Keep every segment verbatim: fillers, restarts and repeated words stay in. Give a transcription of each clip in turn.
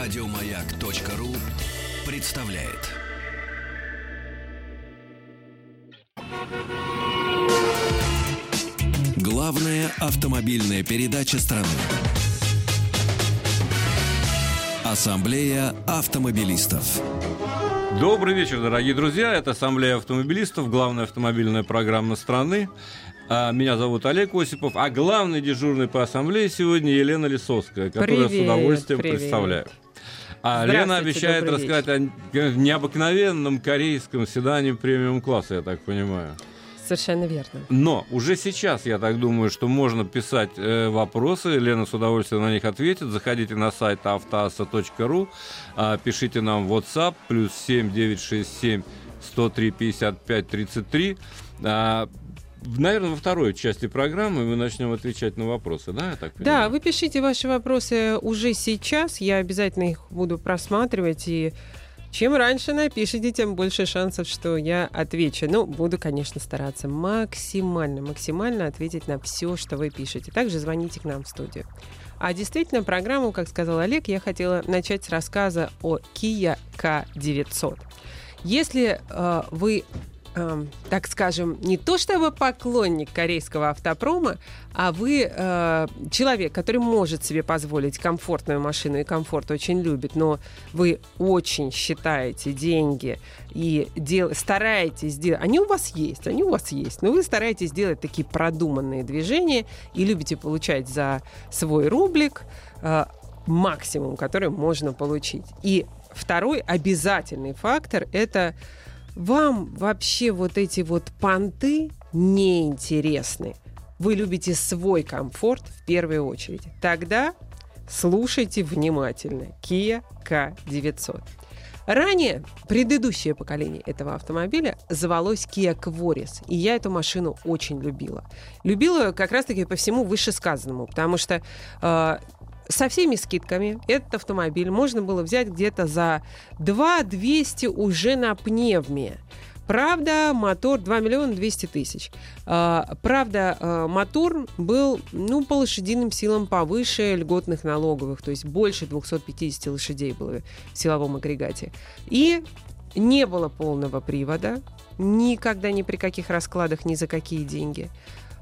радио маяк точка ру представляет. Главная автомобильная передача страны. Ассамблея автомобилистов. Добрый вечер, дорогие друзья. Это Ассамблея автомобилистов, главная автомобильная программа страны. Меня зовут Олег Осипов, а главный дежурный по ассамблее сегодня Елена Лисовская, которую привет, я с удовольствием привет. представляю. А Лена обещает рассказать вечер. о необыкновенном корейском седане премиум-класса, я так понимаю. Совершенно верно. Но уже сейчас, я так думаю, что можно писать э, вопросы. Лена с удовольствием на них ответит. Заходите на сайт автоСТОР.ру, э, пишите нам в WhatsApp, плюс семь девятьсот шестьдесят семь сто три пятьдесят пять тридцать три. Э, Наверное, во второй части программы мы начнем отвечать на вопросы, да, я так понимаю? Да, вы пишите ваши вопросы уже сейчас, я обязательно их буду просматривать, и чем раньше напишите, тем больше шансов, что я отвечу. Ну, буду, конечно, стараться максимально, максимально ответить на все, что вы пишете. Также звоните к нам в студию. А действительно, программу, как сказал Олег, я хотела начать с рассказа о Kia К девятьсот. Если э, вы... Э, так скажем, не то чтобы поклонник корейского автопрома, а вы э, человек, который может себе позволить комфортную машину и комфорт очень любит, но вы очень считаете деньги и дел- стараетесь делать... Они у вас есть, они у вас есть, но вы стараетесь делать такие продуманные движения и любите получать за свой рублик э, максимум, который можно получить. И второй обязательный фактор — это... Вам вообще вот эти вот понты неинтересны. Вы любите свой комфорт в первую очередь. Тогда слушайте внимательно. Kia К девятьсот. Ранее предыдущее поколение этого автомобиля звалось Kia Quoris, и я эту машину очень любила. Любила ее как раз-таки по всему вышесказанному, потому что... Э- Со всеми скидками этот автомобиль можно было взять где-то за два двести уже на пневме. Правда, мотор два миллиона двести тысяч. Правда, мотор был, ну, по лошадиным силам повыше льготных налоговых, то есть больше двести пятьдесят лошадей было в силовом агрегате. И не было полного привода, никогда ни при каких раскладах, ни за какие деньги.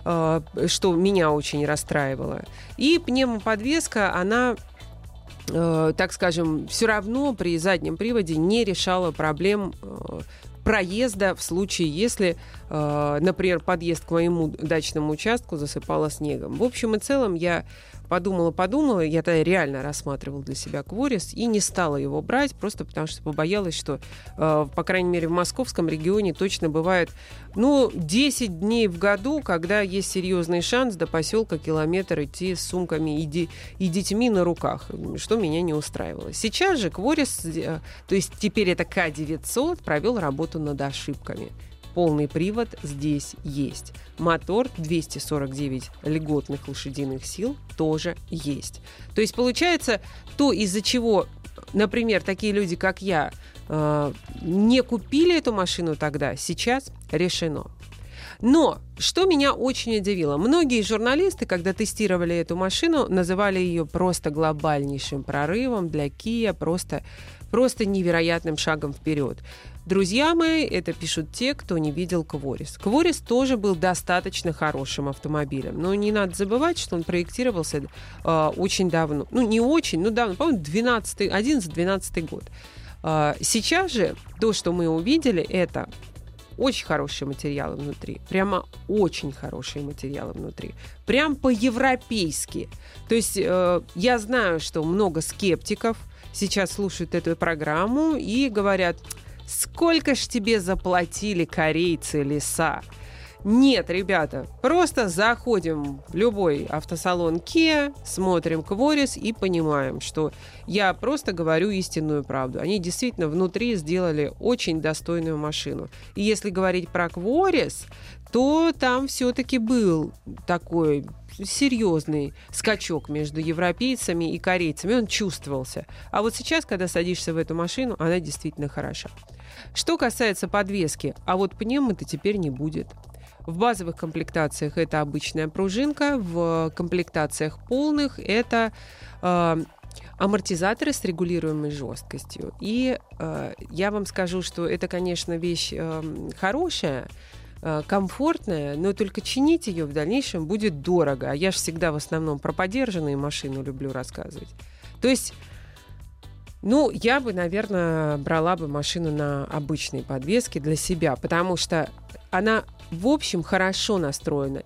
Что меня очень расстраивало. И пневмоподвеска, она, э, так скажем, все равно при заднем приводе не решала проблем э, проезда в случае, если, э, например, подъезд к моему дачному участку засыпало снегом. В общем и целом, я подумала-подумала, я тогда реально рассматривала для себя Quoris и не стала его брать, просто потому что побоялась, что, э, по крайней мере, в московском регионе точно бывает, ну, десять дней в году, когда есть серьезный шанс до поселка километр идти с сумками и, де- и детьми на руках, что меня не устраивало. Сейчас же Quoris, э, то есть теперь это К девятьсот, провел работу над ошибками. Полный привод здесь есть. Мотор двести сорок девять льготных лошадиных сил тоже есть. То есть получается, то, из-за чего, например, такие люди, как я, э, не купили эту машину тогда, сейчас решено. Но что меня очень удивило, многие журналисты, когда тестировали эту машину, называли ее просто глобальнейшим прорывом для Kia, просто, просто невероятным шагом вперед. Друзья мои, это пишут те, кто не видел Quoris. Quoris тоже был достаточно хорошим автомобилем. Но не надо забывать, что он проектировался э, очень давно. Ну, не очень, но давно. По-моему, двенадцатый, одиннадцатый-двенадцатый год. Э, сейчас же то, что мы увидели, это... Очень хорошие материалы внутри. Прямо очень хорошие материалы внутри. Прям по-европейски. То есть э, я знаю, что много скептиков сейчас слушают эту программу и говорят, сколько ж тебе заплатили корейцы леса? Нет, ребята, просто заходим в любой автосалон Kia, смотрим Quoris и понимаем, что я просто говорю истинную правду. Они действительно внутри сделали очень достойную машину. И если говорить про Quoris, то там все-таки был такой серьезный скачок между европейцами и корейцами. Он чувствовался. А вот сейчас, когда садишься в эту машину, она действительно хороша. Что касается подвески, а вот пневмы-то теперь не будет. В базовых комплектациях это обычная пружинка, в комплектациях полных это э, амортизаторы с регулируемой жесткостью. И э, я вам скажу, что это, конечно, вещь э, хорошая, комфортная, но только чинить ее в дальнейшем будет дорого. А я же всегда в основном про подержанные машины люблю рассказывать. То есть, ну, я бы, наверное, брала бы машину на обычные подвески для себя, потому что она, в общем, хорошо настроена.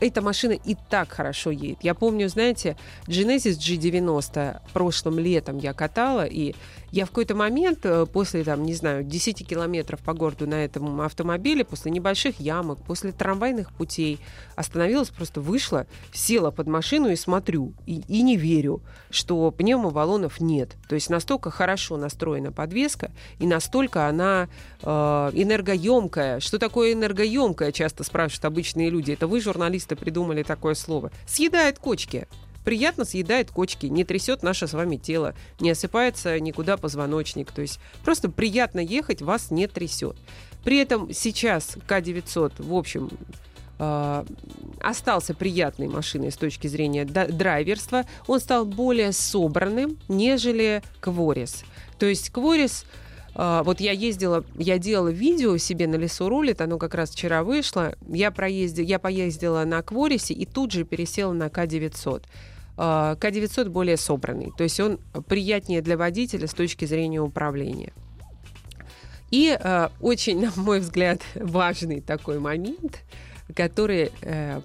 Эта машина и так хорошо едет. Я помню, знаете, Genesis джи девяносто прошлым летом я катала, и я в какой-то момент после, там, не знаю, десять километров по городу на этом автомобиле, после небольших ямок, после трамвайных путей, остановилась, просто вышла, села под машину и смотрю, и, и не верю, что пневмобаллонов нет. То есть настолько хорошо настроена подвеска, и настолько она э, энергоемкая. Что такое энергоемкая, часто спрашивают обычные люди. Это вы, журналисты, придумали такое слово. Съедает кочки. Приятно съедает кочки. Не трясет наше с вами тело. Не осыпается никуда позвоночник. То есть просто приятно ехать, вас не трясет. При этом сейчас ка девятьсот, в общем, э, остался приятной машиной с точки зрения драйверства. Он стал более собранным, нежели Quoris. То есть Quoris... Вот я ездила, я делала видео себе на «Лесу рулит», оно как раз вчера вышло. Я, проездила, я поездила на Quoriсе и тут же пересела на ка девятьсот. ка девятьсот более собранный, то есть он приятнее для водителя с точки зрения управления. И очень, на мой взгляд, важный такой момент, который,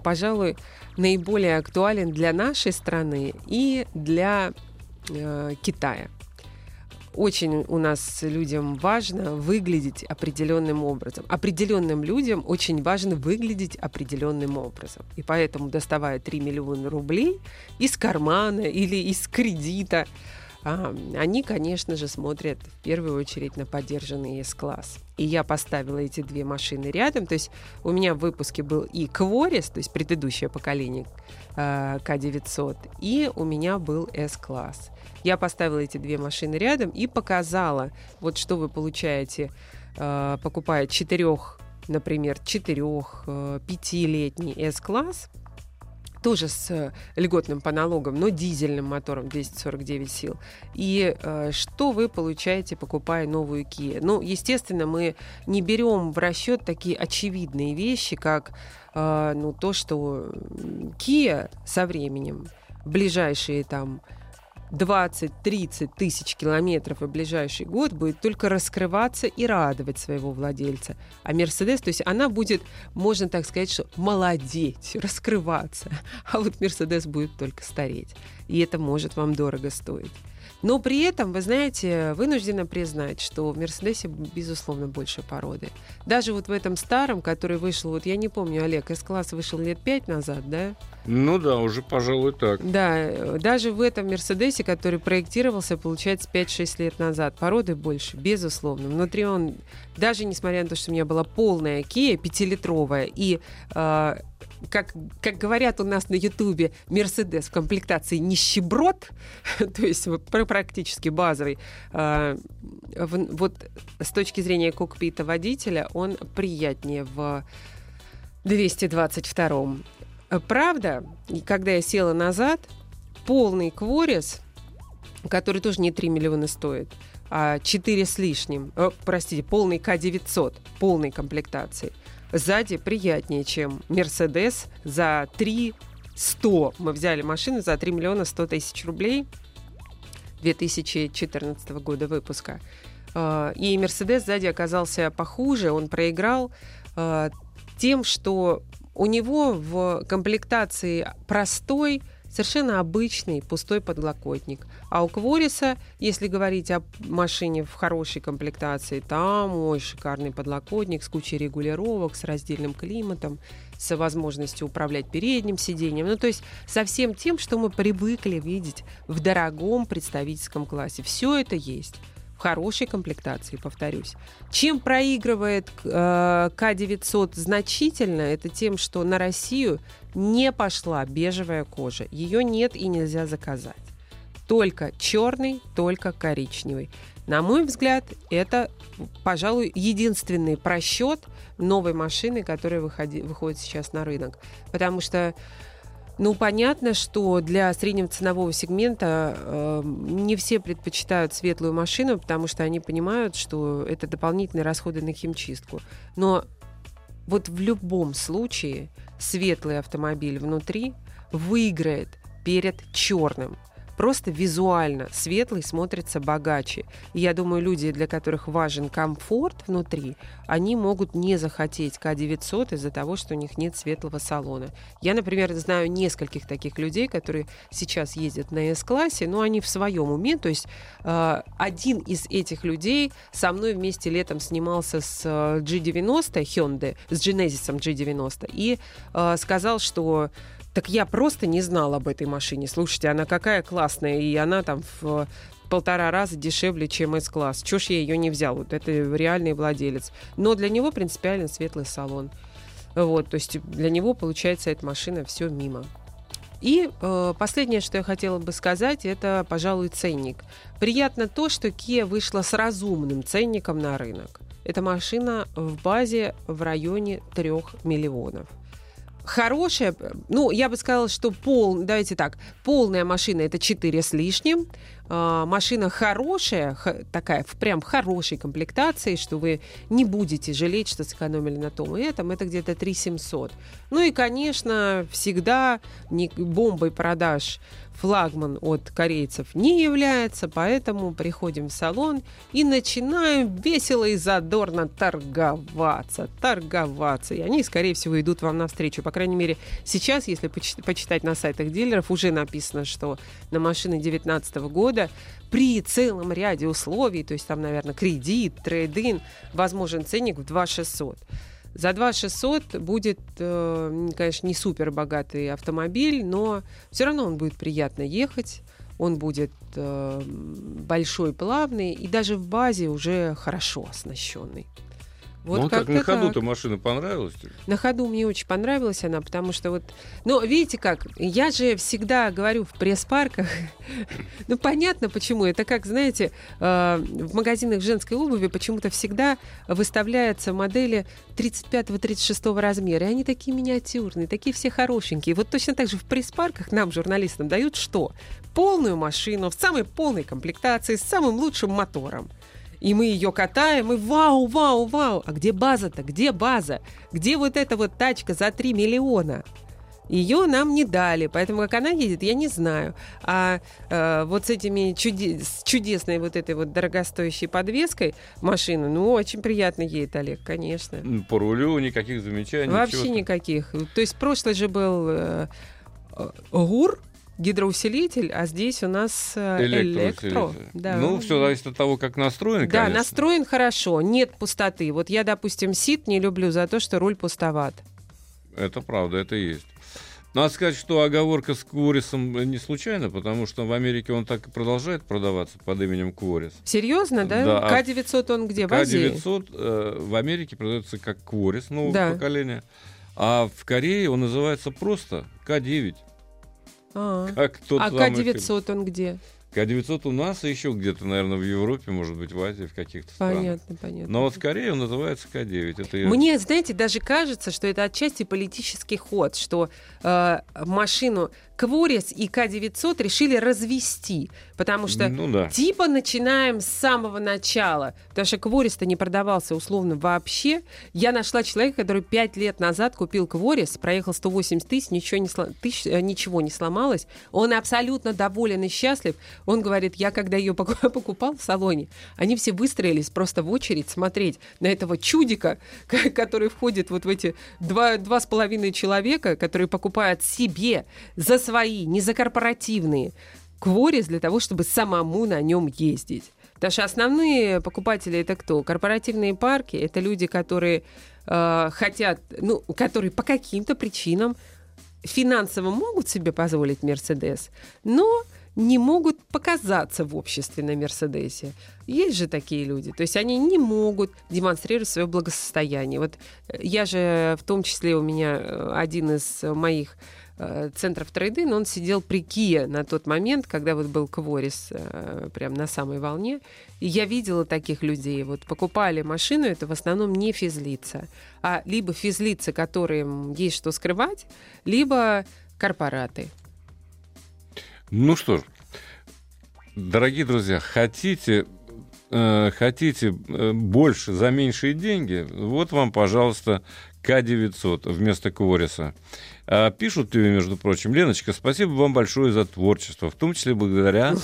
пожалуй, наиболее актуален для нашей страны и для Китая. Очень у нас людям важно выглядеть определенным образом. Определенным людям очень важно выглядеть определенным образом. И поэтому, доставая три миллиона рублей из кармана или из кредита, они, конечно же, смотрят в первую очередь на подержанный эс класс. И я поставила эти две машины рядом. То есть у меня в выпуске был и Quoris, то есть предыдущее поколение ка девятьсот, и у меня был эс класс. Я поставила эти две машины рядом и показала, вот что вы получаете, покупая четырех, например, четырех, пятилетний эс класс, тоже с льготным по налогам, но дизельным мотором двести сорок девять сил. И э, что вы получаете, покупая новую Kia? Ну, естественно, мы не берем в расчет такие очевидные вещи, как э, ну, то, что Kia со временем, ближайшие там двадцать-тридцать тысяч километров и ближайший год будет только раскрываться и радовать своего владельца. А Mercedes, то есть она будет, можно так сказать, что молодеть, раскрываться. А вот Mercedes будет только стареть. И это может вам дорого стоить. Но при этом, вы знаете, вынуждена признать, что в Мерседесе, безусловно, больше породы. Даже вот в этом старом, который вышел, вот я не помню, Олег, эс класс вышел лет пять назад, да? Ну да, уже, пожалуй, так. Да, даже в этом Мерседесе, который проектировался, получается, пять-шесть лет назад, породы больше, безусловно. Внутри он, даже несмотря на то, что у меня была полная Kia, пятилитровая, и... Э, Как, как говорят у нас на Ютубе, Мерседес в комплектации нищеброд, то есть практически базовый, э, в, вот с точки зрения кокпита водителя он приятнее в двести двадцать втором. Правда, когда я села назад, полный Quoris, который тоже не три миллиона стоит, а четыре с лишним, э, простите, полный ка девятьсот, полной комплектации, сзади приятнее, чем Mercedes за три сто. Мы взяли машину за три миллиона сто тысяч рублей две тысячи четырнадцатого года выпуска. И Mercedes сзади оказался похуже. Он проиграл тем, что у него в комплектации простой, совершенно обычный пустой подлокотник. А у Quoris'а, если говорить о машине в хорошей комплектации, там ой, шикарный подлокотник с кучей регулировок, с раздельным климатом, с возможностью управлять передним сиденьем. Ну, то есть со всем тем, что мы привыкли видеть в дорогом представительском классе. Все это есть в хорошей комплектации, повторюсь. Чем проигрывает э, ка девятьсот значительно, это тем, что на Россию не пошла бежевая кожа. Ее нет и нельзя заказать. Только черный, только коричневый. На мой взгляд, это, пожалуй, единственный просчет новой машины, которая выходи, выходит сейчас на рынок. Потому что Ну, понятно, что для среднего ценового сегмента э, не все предпочитают светлую машину, потому что они понимают, что это дополнительные расходы на химчистку. Но вот в любом случае светлый автомобиль внутри выиграет перед черным. Просто визуально светлый смотрится богаче. И я думаю, люди, для которых важен комфорт внутри, они могут не захотеть К девятьсот из-за того, что у них нет светлого салона. Я, например, знаю нескольких таких людей, которые сейчас ездят на С-классе, но они в своем уме. То есть э, один из этих людей со мной вместе летом снимался с джи девяносто, Hyundai, с Genesis джи девяносто, и э, сказал, что... Так я просто не знал об этой машине. Слушайте, она какая классная, и она там в полтора раза дешевле, чем S-класс. Чего ж я ее не взял? Вот это реальный владелец. Но для него принципиально светлый салон. Вот, то есть для него, получается, эта машина все мимо. И э, последнее, что я хотела бы сказать, это, пожалуй, ценник. Приятно то, что Kia вышла с разумным ценником на рынок. Эта машина в базе в районе трёх миллионов. Хорошая, ну, я бы сказала, что пол, давайте так, полная машина — это четыре с лишним. А, машина хорошая, х, такая, в прям хорошей комплектации, что вы не будете жалеть, что сэкономили на том и этом. Это где-то три семьсот. Ну и, конечно, всегда не, бомбой продаж флагман от корейцев не является, поэтому приходим в салон и начинаем весело и задорно торговаться, торговаться. И они, скорее всего, идут вам навстречу. По крайней мере, сейчас, если почитать на сайтах дилеров, уже написано, что на машины две тысячи девятнадцатого года при целом ряде условий, то есть там, наверное, кредит, трейд-ин, возможен ценник в два шестьсот. За два шестьсот будет, конечно, не супер богатый автомобиль, но все равно он будет приятно ехать, он будет большой, плавный и даже в базе уже хорошо оснащенный. Вот, ну, как на ходу-то машина понравилась? На ходу мне очень понравилась она, потому что вот... Ну, видите как, я же всегда говорю в пресс-парках, ну, понятно почему, это как, знаете, э, в магазинах женской обуви почему-то всегда выставляются модели тридцать пятого тридцать шестого размера, и они такие миниатюрные, такие все хорошенькие. Вот точно так же в пресс-парках нам, журналистам, дают что? Полную машину в самой полной комплектации, с самым лучшим мотором. И мы ее катаем, и вау, вау, вау. А где база-то? Где база? Где вот эта вот тачка за три миллиона? Ее нам не дали, поэтому как она едет, я не знаю. А э, вот с этими чудес, чудесной вот этой вот дорогостоящей подвеской машина, ну, очень приятно едет, Олег, конечно. По рулю никаких замечаний? Вообще чего-то. Никаких. То есть прошлый же был э, э, ГУР, гидроусилитель, а здесь у нас электро. Да. Ну, все зависит от того, как настроен, да, конечно. Да, настроен хорошо, нет пустоты. Вот я, допустим, сит не люблю за то, что руль пустоват. Это правда, это и есть. Надо сказать, что оговорка с Quoris'ом не случайна, потому что в Америке он так и продолжает продаваться под именем Quoris. Серьезно, да? Да. К девятьсот он где? В Азии? К девятьсот э, в Америке продается как Quoris нового да. поколения, а в Корее он называется просто К девять. А, как тот а К девятьсот он где? К девятьсот у нас и еще где-то, наверное, в Европе, может быть, в Азии, в каких-то странах. Понятно, понятно. Но вот скорее он называется К девять. Это... Мне, знаете, даже кажется, что это отчасти политический ход, что э, машину Quoris и К девятьсот решили развести, потому что ну, да. типа начинаем с самого начала, потому что Quoris-то не продавался условно вообще. Я нашла человека, который пять лет назад купил Quoris, проехал сто восемьдесят тысяч, ничего не, сло... тысяч... ничего не сломалось, он абсолютно доволен и счастлив. Он говорит, я когда ее покупал в салоне, они все выстроились просто в очередь смотреть на этого чудика, который входит вот в эти два, два с половиной человека, которые покупают себе за свои, не за корпоративные, Quoris для того, чтобы самому на нем ездить. Потому что основные покупатели — это кто? Корпоративные парки — это люди, которые э, хотят, ну, которые по каким-то причинам финансово могут себе позволить Mercedes, но не могут показаться в обществе на Мерседесе. Есть же такие люди. То есть они не могут демонстрировать свое благосостояние. Вот я же, в том числе, у меня один из моих э, центров трейд-ин, он сидел при Kia на тот момент, когда вот был Quoris э, прям на самой волне. И я видела таких людей. Вот покупали машину, это в основном не физлица. А либо физлица, которым есть что скрывать, либо корпораты. Ну что ж, дорогие друзья, хотите... хотите больше за меньшие деньги, вот вам, пожалуйста, К девятьсот вместо Quoris'а. Пишут тебе, между прочим: Леночка, спасибо вам большое за творчество. В том числе благодаря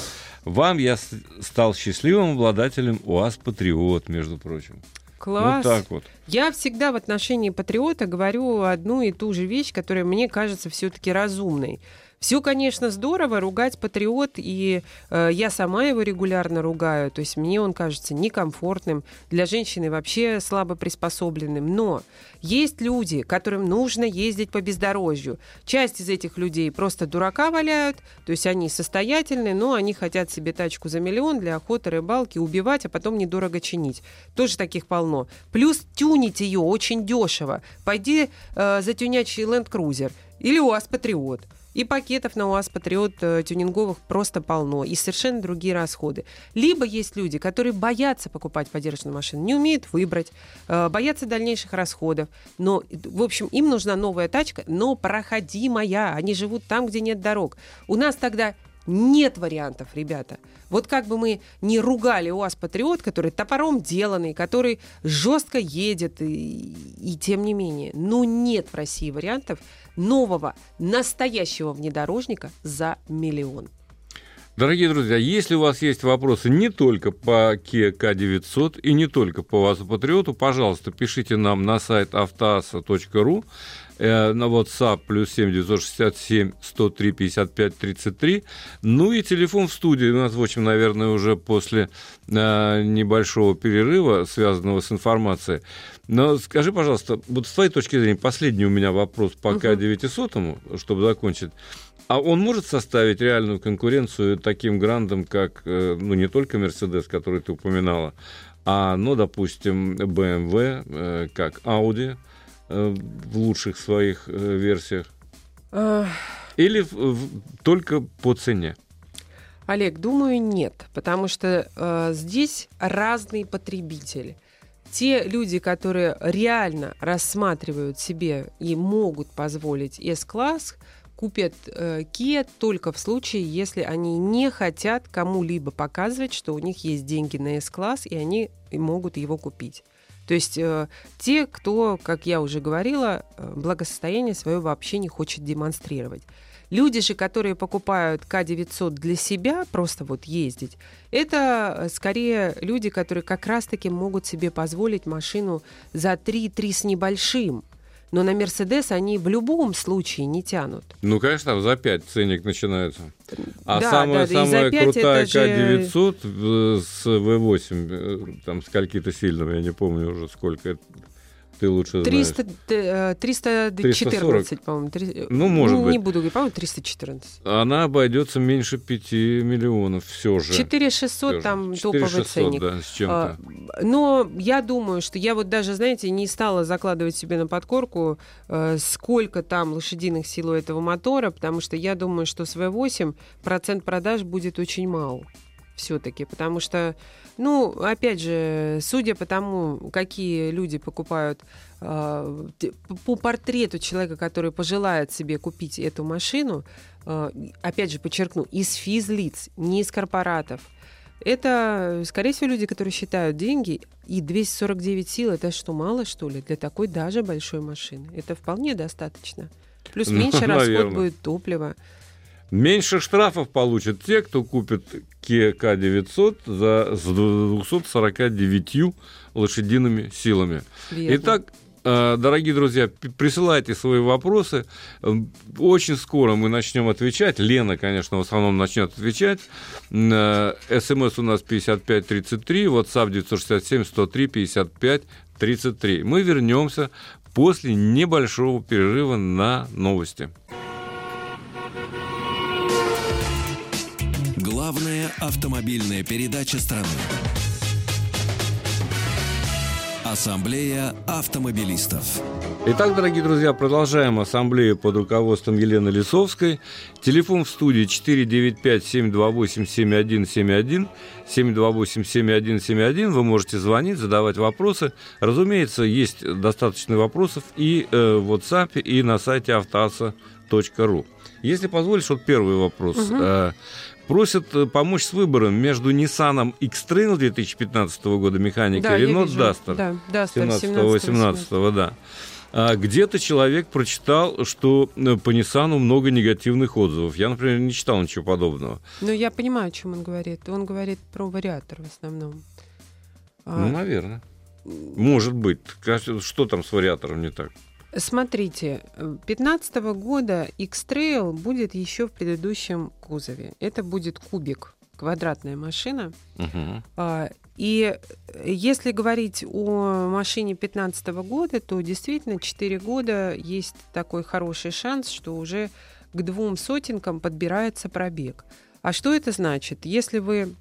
вам я стал счастливым обладателем УАЗ «Патриот», между прочим. Класс. Вот так вот. Я всегда в отношении «Патриота» говорю одну и ту же вещь, которая мне кажется все-таки разумной. Все, конечно, здорово, ругать «Патриот», и э, я сама его регулярно ругаю, то есть мне он кажется некомфортным, для женщины вообще слабо приспособленным, но есть люди, которым нужно ездить по бездорожью. Часть из этих людей просто дурака валяют, то есть они состоятельны, но они хотят себе тачку за миллион для охоты, рыбалки, убивать, а потом недорого чинить. Тоже таких полно. Плюс тюнить ее очень дешево. Пойди э, затюнячий Land Cruiser или УАЗ «Патриот». И пакетов на УАЗ «Патриот» тюнинговых просто полно. И совершенно другие расходы. Либо есть люди, которые боятся покупать подержанную машину, не умеют выбрать, боятся дальнейших расходов. Но, в общем, им нужна новая тачка, но проходимая. Они живут там, где нет дорог. У нас тогда нет вариантов, ребята. Вот как бы мы ни ругали УАЗ «Патриот», который топором деланный, который жестко едет, и, и тем не менее, ну нет в России вариантов нового, настоящего внедорожника за миллион. Дорогие друзья, если у вас есть вопросы не только по Kia К девятьсот и не только по УАЗу «Патриоту», пожалуйста, пишите нам на сайт автоаса точка ру, на WhatsApp плюс семь девятьсот шестьдесят семь сто три пятьдесят пять тридцать три. Ну и телефон в студии мы озвучим, наверное, уже после э, небольшого перерыва, связанного с информацией. Но скажи, пожалуйста, вот с твоей точки зрения, последний у меня вопрос по К девятьсот, чтобы закончить. А он может составить реальную конкуренцию таким грандам, как, э, ну, не только Mercedes, который ты упоминала, а, ну, допустим, бэ эм вэ, э, как Audi, в лучших своих версиях? Или в, в, только по цене? Олег, думаю, нет. Потому что э, здесь разные потребители. Те люди, которые реально рассматривают себе и могут позволить S-класс, купят э, Kia только в случае, если они не хотят кому-либо показывать, что у них есть деньги на S-класс, и они могут его купить. То есть э, те, кто, как я уже говорила, благосостояние свое вообще не хочет демонстрировать. Люди же, которые покупают К девятьсот для себя, просто вот ездить, это скорее люди, которые как раз-таки могут себе позволить машину за три-три с небольшим. Но на «Мерседес» они в любом случае не тянут. Ну, конечно, там за пять ценник начинается. А да, самая, да, самая крутая К девятьсот же... с вэ восемь, там скольки-то сильного, я не помню уже сколько, ты лучше триста, знаешь. триста четырнадцать, триста сорок. По-моему. три... Ну, может не, быть. Не буду говорить, по-моему, триста четырнадцать. Она обойдется меньше пяти миллионов все же. четыре тысячи шестьсот там топовый ценник. Да, с чем-то. А, но я думаю, что я вот даже, знаете, не стала закладывать себе на подкорку, а, сколько там лошадиных сил у этого мотора, потому что я думаю, что с вэ восемь процент продаж будет очень мал. Все-таки, потому что, ну, опять же, судя по тому, какие люди покупают, э, по портрету человека, который пожелает себе купить эту машину, э, опять же, подчеркну, из физлиц, не из корпоратов, это, скорее всего, люди, которые считают деньги, и двести сорок девять сил, это что, мало, что ли, для такой даже большой машины? Это вполне достаточно. Плюс меньше, ну, расход будет топлива. Меньше штрафов получат те, кто купит Kia К девятьсот за, с двумястами сороками девятью лошадиными силами. Верно. Итак, дорогие друзья, присылайте свои вопросы. Очень скоро мы начнем отвечать. Лена, конечно, в основном начнет отвечать. СМС у нас пятьдесят пять тридцать три, WhatsApp девятьсот шестьдесят семь сто три пятьдесят пять тридцать три. Мы вернемся после небольшого перерыва на новости. Главная автомобильная передача страны. Ассамблея автомобилистов. Итак, дорогие друзья, продолжаем ассамблею под руководством Елены Лисовской. Телефон в студии четыре девять пять семь два восемь семь один семь один, семь два восемь семь один семь один. Вы можете звонить, задавать вопросы. Разумеется, есть достаточно вопросов и э, в WhatsApp, и на сайте автоаса точка ру. Если позволишь, вот первый вопрос. Угу. Просят помочь с выбором между Nissan X-Trail две тысячи пятнадцатого года, механика, да, и Renault Duster, да, семнадцатого восемнадцатого, да. Где-то человек прочитал, что по Ниссану много негативных отзывов. Я, например, не читал ничего подобного. Но я понимаю, о чем он говорит. Он говорит про вариатор в основном. Ну, наверное. Может быть. Что там с вариатором не так? Смотрите, две тысячи пятнадцатого года X-Trail будет еще в предыдущем кузове. Это будет кубик, квадратная машина. Угу. И если говорить о машине две тысячи пятнадцатого года, то действительно четыре года есть такой хороший шанс, что уже к двум сотенкам подбирается пробег. А что это значит? Если вы...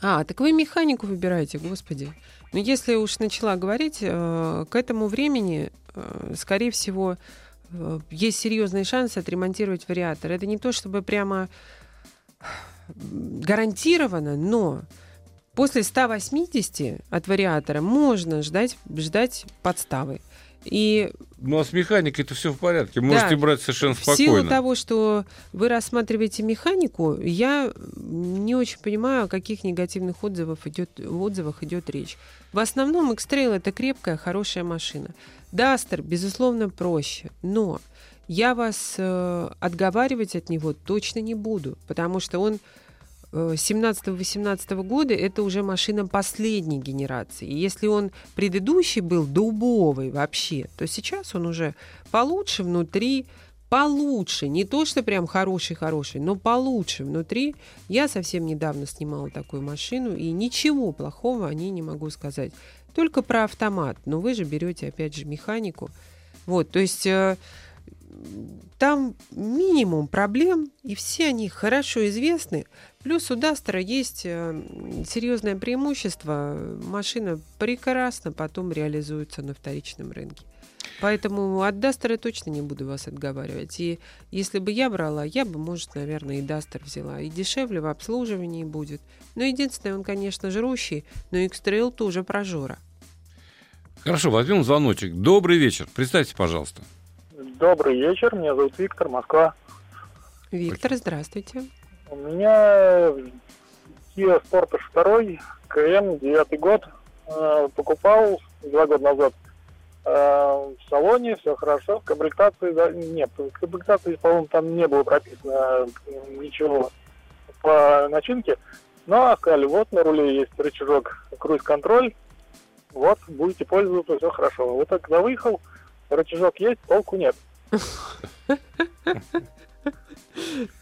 А, так вы механику выбираете, господи. Но если уж начала говорить, к этому времени... скорее всего, есть серьезный шанс отремонтировать вариатор. Это не то, чтобы прямо гарантированно, но после ста восьмидесяти от вариатора можно ждать, ждать подставы. И... Ну, а с механикой это все в порядке. Можете, да, брать совершенно спокойно. В силу того, что вы рассматриваете механику, я не очень понимаю, о каких негативных отзывах идет, отзывах идет речь. В основном X-Trail — это крепкая, хорошая машина. Duster, безусловно, проще, но я вас э, отговаривать от него точно не буду, потому что он семнадцатого восемнадцатого года — это уже машина последней генерации. И если он предыдущий был дубовый вообще, то сейчас он уже получше внутри, получше, не то что прям хороший-хороший, но получше внутри. Я совсем недавно снимала такую машину, и ничего плохого о ней не могу сказать. Только про автомат, но вы же берете, опять же, механику. Вот, то есть... Там минимум проблем, и все они хорошо известны. Плюс у Дастера есть серьезное преимущество. Машина прекрасно потом реализуется на вторичном рынке. Поэтому от Дастера точно не буду вас отговаривать. И если бы я брала, я бы, может, наверное, и Дастер взяла. И дешевле в обслуживании будет. Но единственное, он, конечно, жрущий, но X-Trail тоже прожора. Хорошо, возьмем звоночек. Добрый вечер. Представьте, пожалуйста. Добрый вечер, меня зовут Виктор, Москва. Виктор, здравствуйте. У меня Kia Sportage два, КМ, девятый год. Покупал два года назад в салоне, все хорошо. В комплектации, нет, в комплектации, по-моему, там не было прописано ничего по начинке. Но сказали, вот на руле есть рычажок круиз-контроль, вот, будете пользоваться, все хорошо. Вот так выехал. Рычажок есть, толку нет.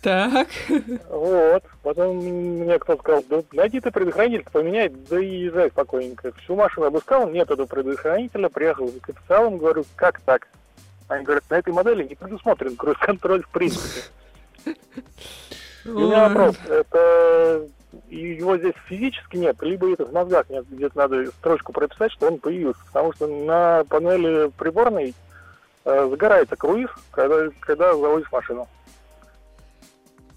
Так. Вот. Потом мне кто-то сказал, да найди ты предохранитель, поменяй, да и езжай спокойненько. Всю машину обыскал, нет этого предохранителя, приехал за капиталом, говорю, как так? Они говорят, на этой модели не предусмотрен круиз-контроль в принципе. И у меня вопрос, это его здесь физически нет, либо это в мозгах нет, где-то надо строчку прописать, что он появился, потому что на панели приборной э, загорается круиз, когда, когда заводишь машину.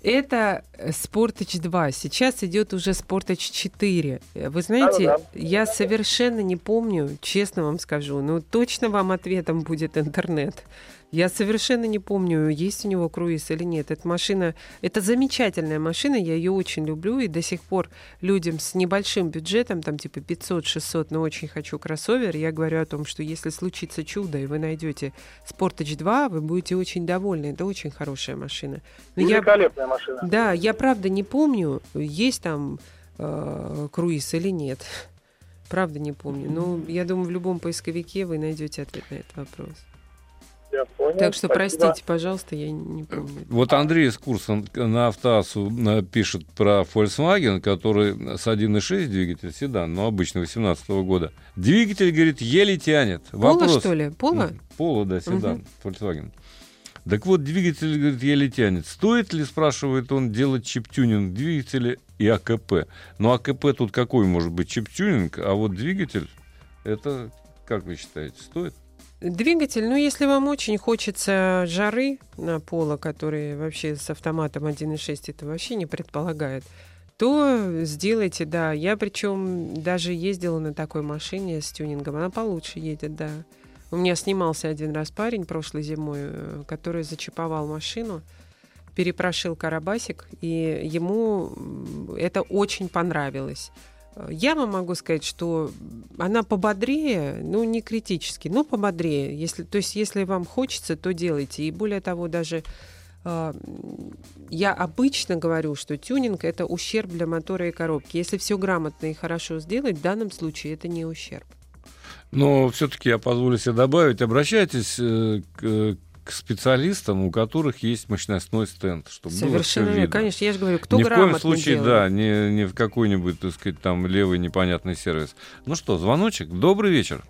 Это Sportage два, сейчас идет уже Sportage четыре. Вы знаете, да, да, да. я совершенно не помню, честно вам скажу, но точно вам ответом будет интернет. Я совершенно не помню, есть у него круиз или нет. Эта машина, это замечательная машина, я ее очень люблю, и до сих пор людям с небольшим бюджетом, там типа пятьсот-шестьсот, но очень хочу кроссовер, я говорю о том, что если случится чудо, и вы найдете Sportage два, вы будете очень довольны, это очень хорошая машина. Но великолепная я, машина. Да, я правда не помню, есть там э, круиз или нет. Правда не помню, но я думаю, в любом поисковике вы найдете ответ на этот вопрос. Понял, так что, спасибо. Простите, пожалуйста, я не помню. Вот Андрей из курса на автоассу пишет про Volkswagen, который с один и шесть двигатель седан, но обычно две тысячи восемнадцатого года. Двигатель, говорит, еле тянет. Вопрос... Поло, что ли? Поло? Поло, да, седан, угу. Volkswagen. Так вот, двигатель, говорит, еле тянет. Стоит ли, спрашивает он, делать чип-тюнинг двигателя и АКП? Ну, АКП тут какой может быть чип-тюнинг, а вот двигатель, это, как вы считаете, стоит? Двигатель, ну, если вам очень хочется жары на Polo, который вообще с автоматом один и шесть это вообще не предполагает, то сделайте, да. Я причем даже ездила на такой машине с тюнингом, она получше едет, да. У меня снимался один раз парень прошлой зимой, который зачиповал машину, перепрошил карабасик, и ему это очень понравилось. Я вам могу сказать, что она пободрее, ну, не критически, но пободрее. Если, то есть, если вам хочется, то делайте. И более того, даже э, я обычно говорю, что тюнинг – это ущерб для мотора и коробки. Если все грамотно и хорошо сделать, в данном случае это не ущерб. Но все-таки я позволю себе добавить, обращайтесь э, к к специалистам, у которых есть мощностной стенд, чтобы совершенно, было все видно. Конечно, я же говорю, кто грамотно делает. Ни в коем случае, да, не, не в какой-нибудь, так сказать, там левый непонятный сервис. Ну что, звоночек, добрый вечер.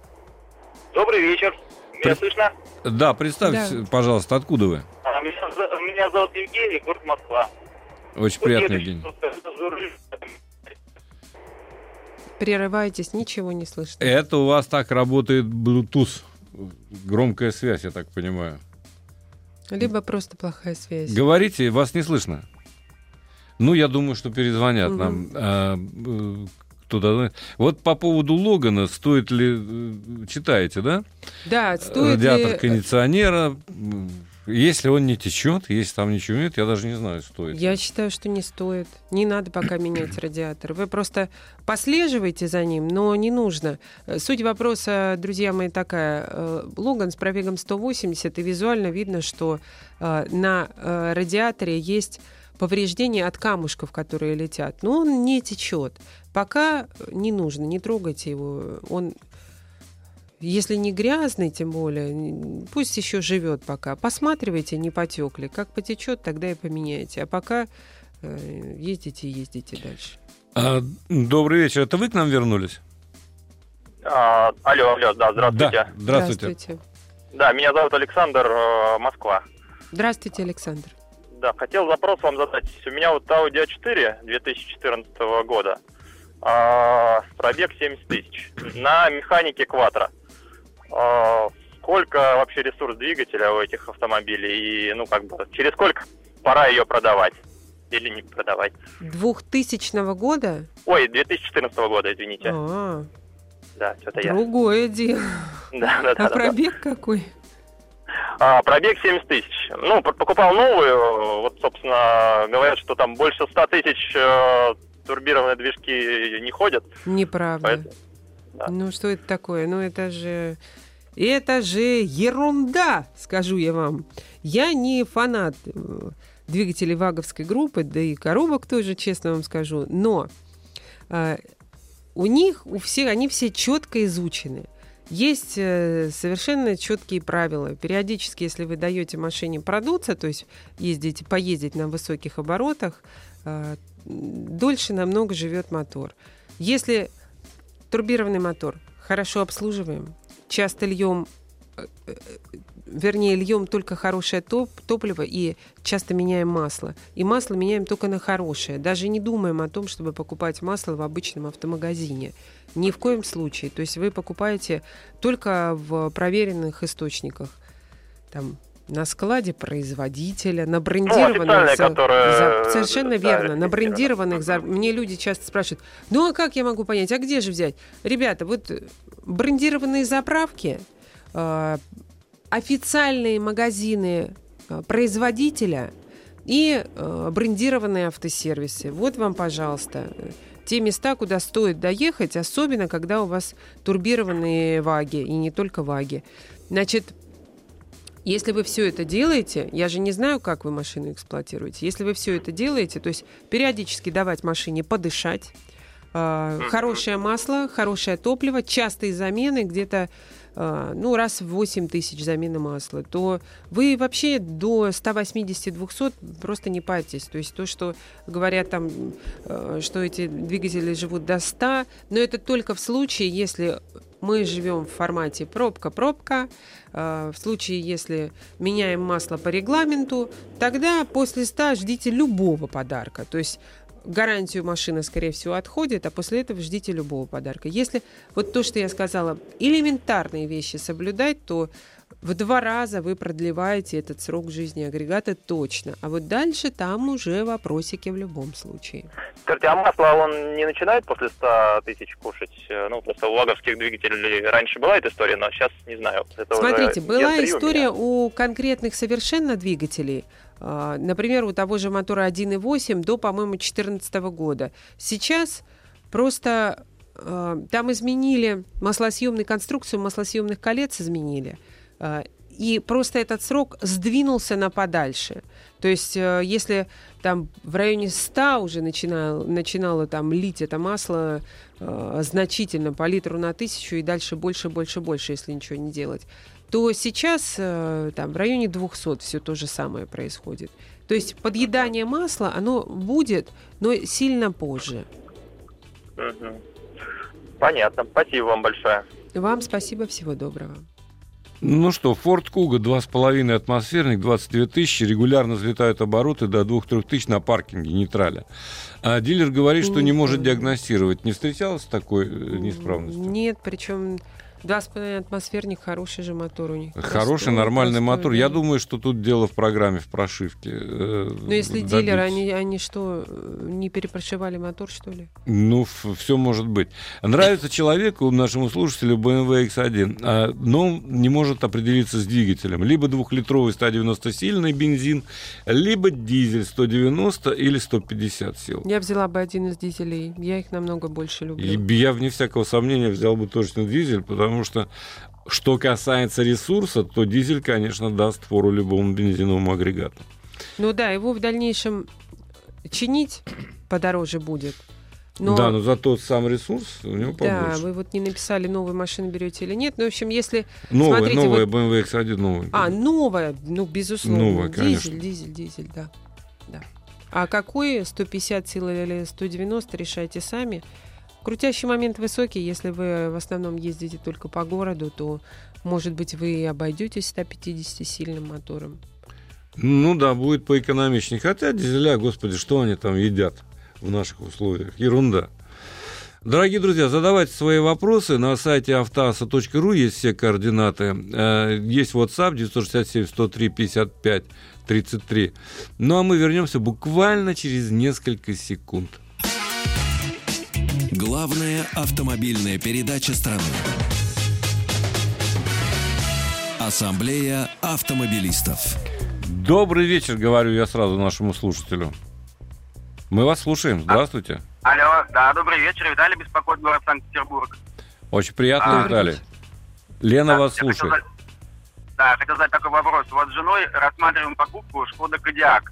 Добрый вечер, меня При... слышно? Да, представьтесь, да. пожалуйста, откуда вы? А, меня, меня зовут Евгений, город Москва. Очень ну, приятно, Евгений. Прерываетесь, ничего не слышно. Это у вас так работает Bluetooth, громкая связь, я так понимаю. Либо просто плохая связь. Говорите, вас не слышно. Ну, я думаю, что перезвонят угу. нам. А, кто-то... Вот по поводу Логана, стоит ли... Читаете, да? Да, стоит Радиатор ли... кондиционера... Если он не течет, если там не чумит, я даже не знаю, стоит. Я считаю, что не стоит. Не надо пока менять радиатор. Вы просто послеживайте за ним, но не нужно. Суть вопроса, друзья мои, такая. Логан с пробегом сто восемьдесят, и визуально видно, что на радиаторе есть повреждения от камушков, которые летят. Но он не течет. Пока не нужно, не трогайте его. Он... Если не грязный, тем более, пусть еще живет пока. Посматривайте, не потек ли. Как потечет, тогда и поменяйте. А пока э, ездите и ездите дальше. А, добрый вечер. Это вы к нам вернулись? А, алло, алло, да, здравствуйте. Да, здравствуйте. Здравствуйте. Да, меня зовут Александр, Москва. Здравствуйте, Александр. Да, хотел запрос вам задать. У меня вот Audi а четыре две тысячи четырнадцатого года. А, пробег семьдесят тысяч. На механике Quattro. Сколько вообще ресурс двигателя у этих автомобилей? И, ну, как бы, через сколько пора ее продавать? Или не продавать? двухтысячного года? Ой, две тысячи четырнадцатого года, извините. А-а-а. Да, что-то я... Другое дело. Да, да, да. А пробег какой? А, пробег семьдесят тысяч. Ну, покупал новую. Вот, собственно, говорят, что там больше ста тысяч турбированные движки не ходят. Неправда. Поэтому... Да. Ну, что это такое? Ну, это же... Это же ерунда, скажу я вам. Я не фанат двигателей ваговской группы, да и коробок тоже, честно вам скажу. Но э, у них, у всех, они все четко изучены. Есть э, совершенно четкие правила. Периодически, если вы даете машине продуться, то есть ездите, поездить на высоких оборотах, э, дольше намного живет мотор. Если... Турбированный мотор. Хорошо обслуживаем. Часто льем, вернее, льем только хорошее топ, топливо и часто меняем масло. И масло меняем только на хорошее. Даже не думаем о том, чтобы покупать масло в обычном автомагазине. Ни в коем случае. То есть вы покупаете только в проверенных источниках. Там... На складе производителя, на брендированных... Ну, которые... Совершенно верно, на брендированных... За... Мне люди часто спрашивают, ну а как я могу понять, а где же взять? Ребята, вот брендированные заправки, э, официальные магазины производителя и э, брендированные автосервисы. Вот вам, пожалуйста, те места, куда стоит доехать, особенно когда у вас турбированные ваги, и не только ваги. Значит... Если вы все это делаете, я же не знаю, как вы машину эксплуатируете, если вы все это делаете, то есть периодически давать машине подышать, э, хорошее масло, хорошее топливо, частые замены, где-то э, ну, раз в восемь тысяч замены масла, то вы вообще до сто восемьдесят - двести просто не парьтесь. То есть то, что говорят, там, э, что эти двигатели живут до ста, но это только в случае, если... Мы живем в формате пробка-пробка. В случае, если меняем масло по регламенту, тогда после ста ждите любого подарка. То есть гарантию машина, скорее всего, отходит, а после этого ждите любого подарка. Если вот то, что я сказала, элементарные вещи соблюдать, то в два раза вы продлеваете этот срок жизни агрегата точно. А вот дальше там уже вопросики в любом случае. Скажите, а масло он не начинает после ста тысяч кушать? Ну, просто у ваговских двигателей раньше была эта история, но сейчас не знаю. Это Смотрите, была история у, у конкретных совершенно двигателей. Например, у того же мотора один и восемь до, по-моему, две тысячи четырнадцатого года. Сейчас просто там изменили маслосъемную конструкцию, маслосъемных колец изменили. И просто этот срок сдвинулся на подальше. То есть если там в районе ста уже начинало, начинало там лить это масло э, значительно по литру на тысячу и дальше больше, больше, больше, если ничего не делать, то сейчас э, там в районе двухсот все то же самое происходит. То есть подъедание масла, оно будет, но сильно позже. Понятно. Спасибо вам большое. Вам спасибо. Всего доброго. Ну что, Ford Kuga два с половиной атмосферник, двадцать две тысячи, регулярно взлетают обороты до двух-трёх тысяч на паркинге нейтрале. А дилер говорит, что не может диагностировать. Не встречалась такой неисправностью? Нет, причем два с половиной атмосферник, хороший же мотор у них. Хороший, нормальный мотор. Я думаю, что тут дело в программе, в прошивке. Но если дилер, они, они что, не перепрошивали мотор, что ли? Ну, все может быть. Нравится человеку, нашему слушателю, бэ эм вэ икс один, но не может определиться с двигателем. Либо двухлитровый сто девяносто сильный бензин, либо дизель сто девяносто или сто пятьдесят сил. Я взяла бы один из дизелей. Я их намного больше люблю. И я, вне всякого сомнения, взял бы точно дизель, потому Потому что, что касается ресурса, то дизель, конечно, даст фору любому бензиновому агрегату. Ну да, его в дальнейшем чинить подороже будет. Но... Да, но зато сам ресурс у него побольше. Да, вы вот не написали, новую машину берете или нет. Ну, в общем, если... Новая, смотрите, новая вот... бэ эм вэ икс один, новая. А, новая, ну, безусловно. Новая, конечно. Дизель, дизель, дизель, да. да. А какой, сто пятьдесят сил или сто девяносто, решайте сами. Крутящий момент высокий. Если вы в основном ездите только по городу, то, может быть, вы обойдетесь ста пятидесяти сильным мотором. Ну да, будет поэкономичнее. Хотя дизеля, господи, что они там едят в наших условиях? Ерунда. Дорогие друзья, задавайте свои вопросы. На сайте автоаса точка ру есть все координаты. Есть WhatsApp девять шесть семь сто три пятьдесят пять тридцать три. Ну а мы вернемся буквально через несколько секунд. Главная автомобильная передача страны. Ассамблея автомобилистов. Добрый вечер, говорю я сразу нашему слушателю. Мы вас слушаем. Здравствуйте. А, алло, да, добрый вечер. Виталий беспокоит, город Санкт-Петербург. Очень приятно, а, Виталий. Лена, да, вас слушает. Хотел, да, хотел задать такой вопрос. Вот с женой рассматриваем покупку Škoda Kodiaq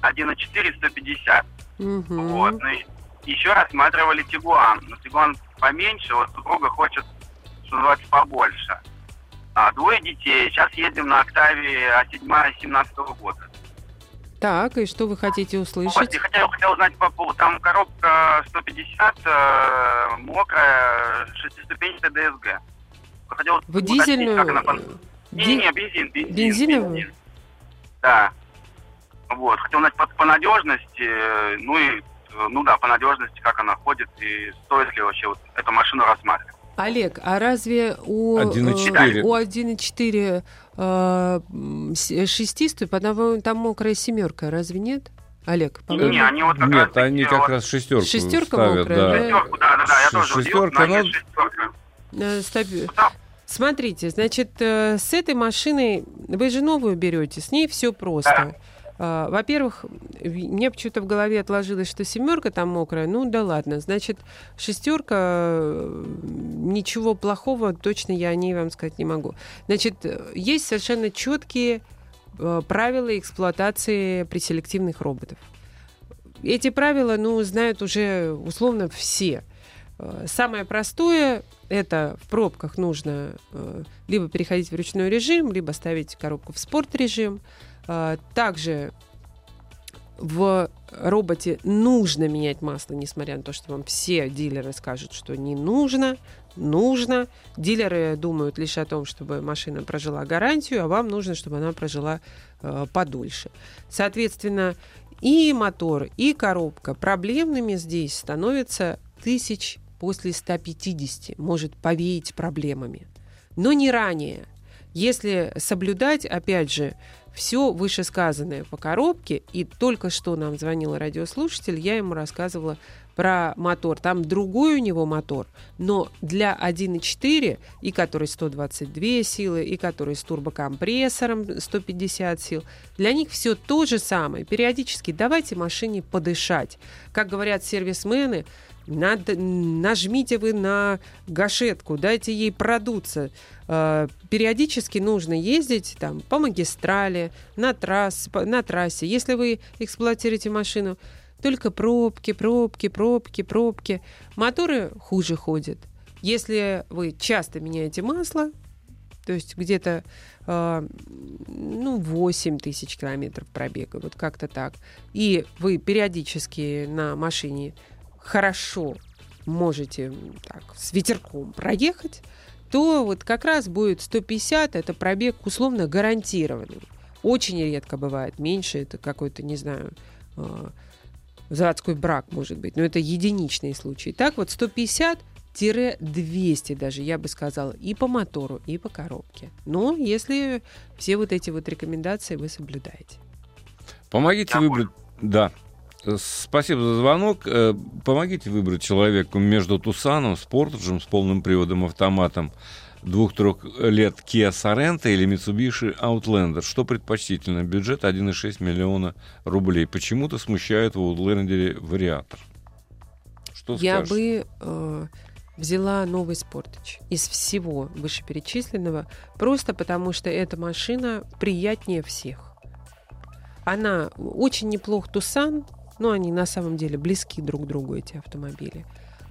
один и четыре, сто пятьдесят. Угу. Вот, ну и... Еще рассматривали Тигуан, но Тигуан поменьше, вот супруга хочет, что называется, побольше. А, двое детей, сейчас едем на Октавии а семь семнадцатого года. Так, и что вы хотите услышать? Вот, я хотел, хотел узнать по поводу, там коробка сто пятьдесят, э, мокрая, шестиступенчатая ди эс джи. Хотел вы уточнить, дизельную? Как она... Ди... Не, не, бензин, бензин. Бензиновую? Бензин. Да. Вот, хотел узнать по, по надежности, ну и... Ну да, по надежности, как она ходит и стоит ли вообще вот эту машину рассматривать. Олег, а разве у один и четыре, у один и четыре шестиступенчатый, там мокрая семерка, разве нет? Олег, по-моему. Не, они вот как нет, раз, они как вот... раз шестерку шестерка ставят, мокрая, да. Шестерку, да, да, да, я тоже шестерка, удивил, но нет, но... шестерка. Стабиль... Смотрите, значит, с этой машиной вы же новую берете, с ней все просто. Да. Во-первых, мне почему-то в голове отложилось, что семерка там мокрая. Ну да ладно, значит, шестерка, ничего плохого точно я о ней вам сказать не могу. Значит, есть совершенно четкие правила эксплуатации преселективных роботов. Эти правила, ну, знают уже условно все. Самое простое – это в пробках нужно либо переходить в ручной режим, либо ставить коробку в спорт-режим. Также в роботе нужно менять масло, несмотря на то, что вам все дилеры скажут, что не нужно, нужно. Дилеры думают лишь о том, чтобы машина прожила гарантию, а вам нужно, чтобы она прожила э, подольше. Соответственно, и мотор, и коробка проблемными здесь становятся тысяч после ста пятидесяти, может повеять проблемами, но не ранее. Если соблюдать, опять же, Все вышесказанное по коробке. И только что нам звонил радиослушатель, я ему рассказывала про мотор. Там другой у него мотор, но для один и четыре, и который сто двадцать две силы, и который с турбокомпрессором сто пятьдесят сил, для них все то же самое. Периодически давайте машине подышать. Как говорят сервисмены, надо, нажмите вы на гашетку, дайте ей продуться. Э, периодически нужно ездить там, по магистрали, на, трасс, по, на трассе. Если вы эксплуатируете машину, только пробки, пробки, пробки, пробки. Моторы хуже ходят. Если вы часто меняете масло, то есть где-то э, ну, восемь тысяч километров пробега, вот как-то так, и вы периодически на машине хорошо можете так, с ветерком проехать, то вот как раз будет сто пятьдесят, это пробег условно гарантированный. Очень редко бывает меньше, это какой-то, не знаю, э, заводской брак, может быть, но это единичные случаи. Так вот, сто пятьдесят - двести даже, я бы сказала, и по мотору, и по коробке. Но если все вот эти вот рекомендации вы соблюдаете. Помогите да. выбрать... Да. Спасибо за звонок. Помогите выбрать человеку между Тусаном, Sportage с полным приводом, автоматом, двух-трех лет Kia Sorento или Mitsubishi Outlander. Что предпочтительно? Бюджет один и шесть миллиона рублей. Почему-то смущает в Outlander вариатор. Что Я скажешь? бы э, взяла новый Sportage из всего вышеперечисленного, просто потому что эта машина приятнее всех. Она очень неплох Tucson, но они на самом деле близки друг к другу, эти автомобили.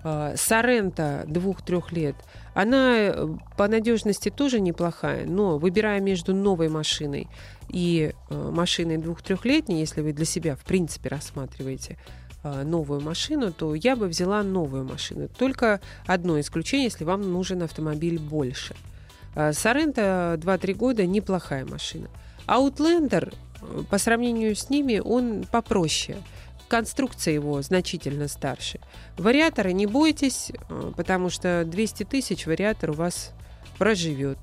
Sorento двух-трех лет, она по надежности тоже неплохая, но выбирая между новой машиной и машиной двух-трехлетней, если вы для себя в принципе рассматриваете новую машину, то я бы взяла новую машину. Только одно исключение, если вам нужен автомобиль больше. Sorento два-три года неплохая машина. Outlander, по сравнению с ними, он попроще. Конструкция его значительно старше. Вариаторы не бойтесь, потому что двести тысяч вариатор у вас проживет.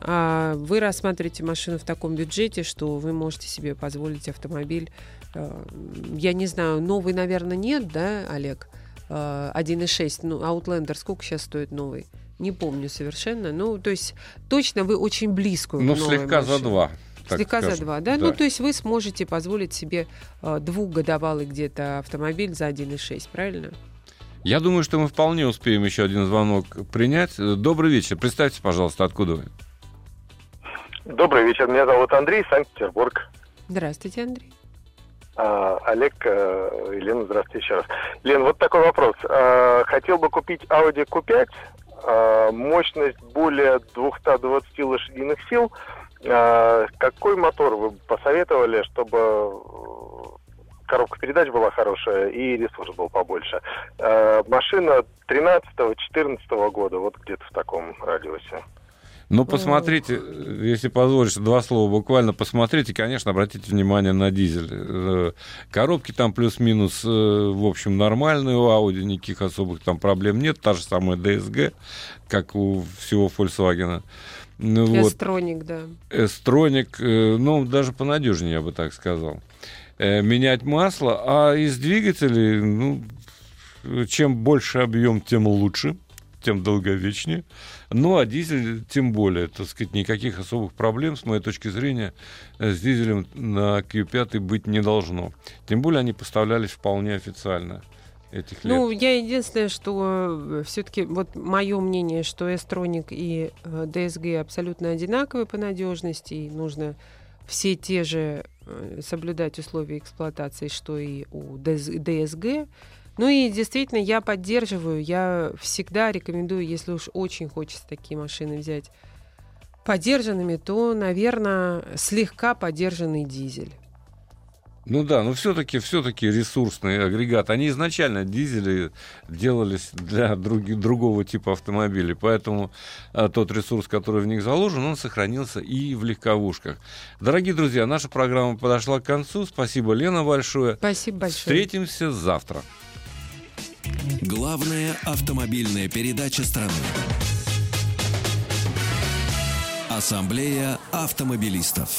А вы рассматриваете машину в таком бюджете, что вы можете себе позволить автомобиль, я не знаю, новый, наверное, нет, да, Олег? один и шесть, ну, Outlander, сколько сейчас стоит новый? Не помню совершенно. Ну, то есть точно вы очень близко к новой машине. Ну, слегка за два. Слегка за два, да? да? Ну, то есть вы сможете позволить себе э, двухгодовалый где-то автомобиль за один и шесть, правильно? Я думаю, что мы вполне успеем еще один звонок принять. Добрый вечер. Представьтесь, пожалуйста, откуда вы. Добрый вечер. Меня зовут Андрей, Санкт-Петербург. Здравствуйте, Андрей. А, Олег, Елена, здравствуйте еще раз. Лен, вот такой вопрос. А, хотел бы купить Audi Ку пять. А, мощность более двухсот двадцати лошадиных сил. Какой мотор вы посоветовали, чтобы коробка передач была хорошая и ресурс был побольше? Машина тринадцатого-четырнадцатого года, вот где-то в таком радиусе. Ну, посмотрите, если позволишь, два слова буквально. Посмотрите, конечно, обратите внимание на дизель. Коробки там плюс-минус, в общем, нормальные у Audi, никаких особых там проблем нет. Та же самая ди эс джи, как у всего Volkswagen. Вот. S-tronic, да. S-tronic, ну, даже понадежнее, я бы так сказал. Менять масло. А из двигателей, ну, чем больше объем, тем лучше, тем долговечнее. Ну, а дизель тем более, так сказать, никаких особых проблем, с моей точки зрения, с дизелем на Ку пять быть не должно. Тем более они поставлялись вполне официально этих лет. Ну, я единственное, что все-таки, вот мое мнение, что S-Tronic и ди эс джи абсолютно одинаковы по надежности, и нужно все те же соблюдать условия эксплуатации, что и у ди эс джи. Ну и действительно, я поддерживаю, я всегда рекомендую, если уж очень хочется такие машины взять подержанными, то, наверное, слегка подержанный дизель. Ну да, но все-таки, все-таки ресурсный агрегат. Они изначально дизели делались для друг, другого типа автомобилей, поэтому а, тот ресурс, который в них заложен, он сохранился и в легковушках. Дорогие друзья, наша программа подошла к концу. Спасибо, Лена, большое. Спасибо большое. Встретимся завтра. Главная автомобильная передача страны. Ассамблея автомобилистов.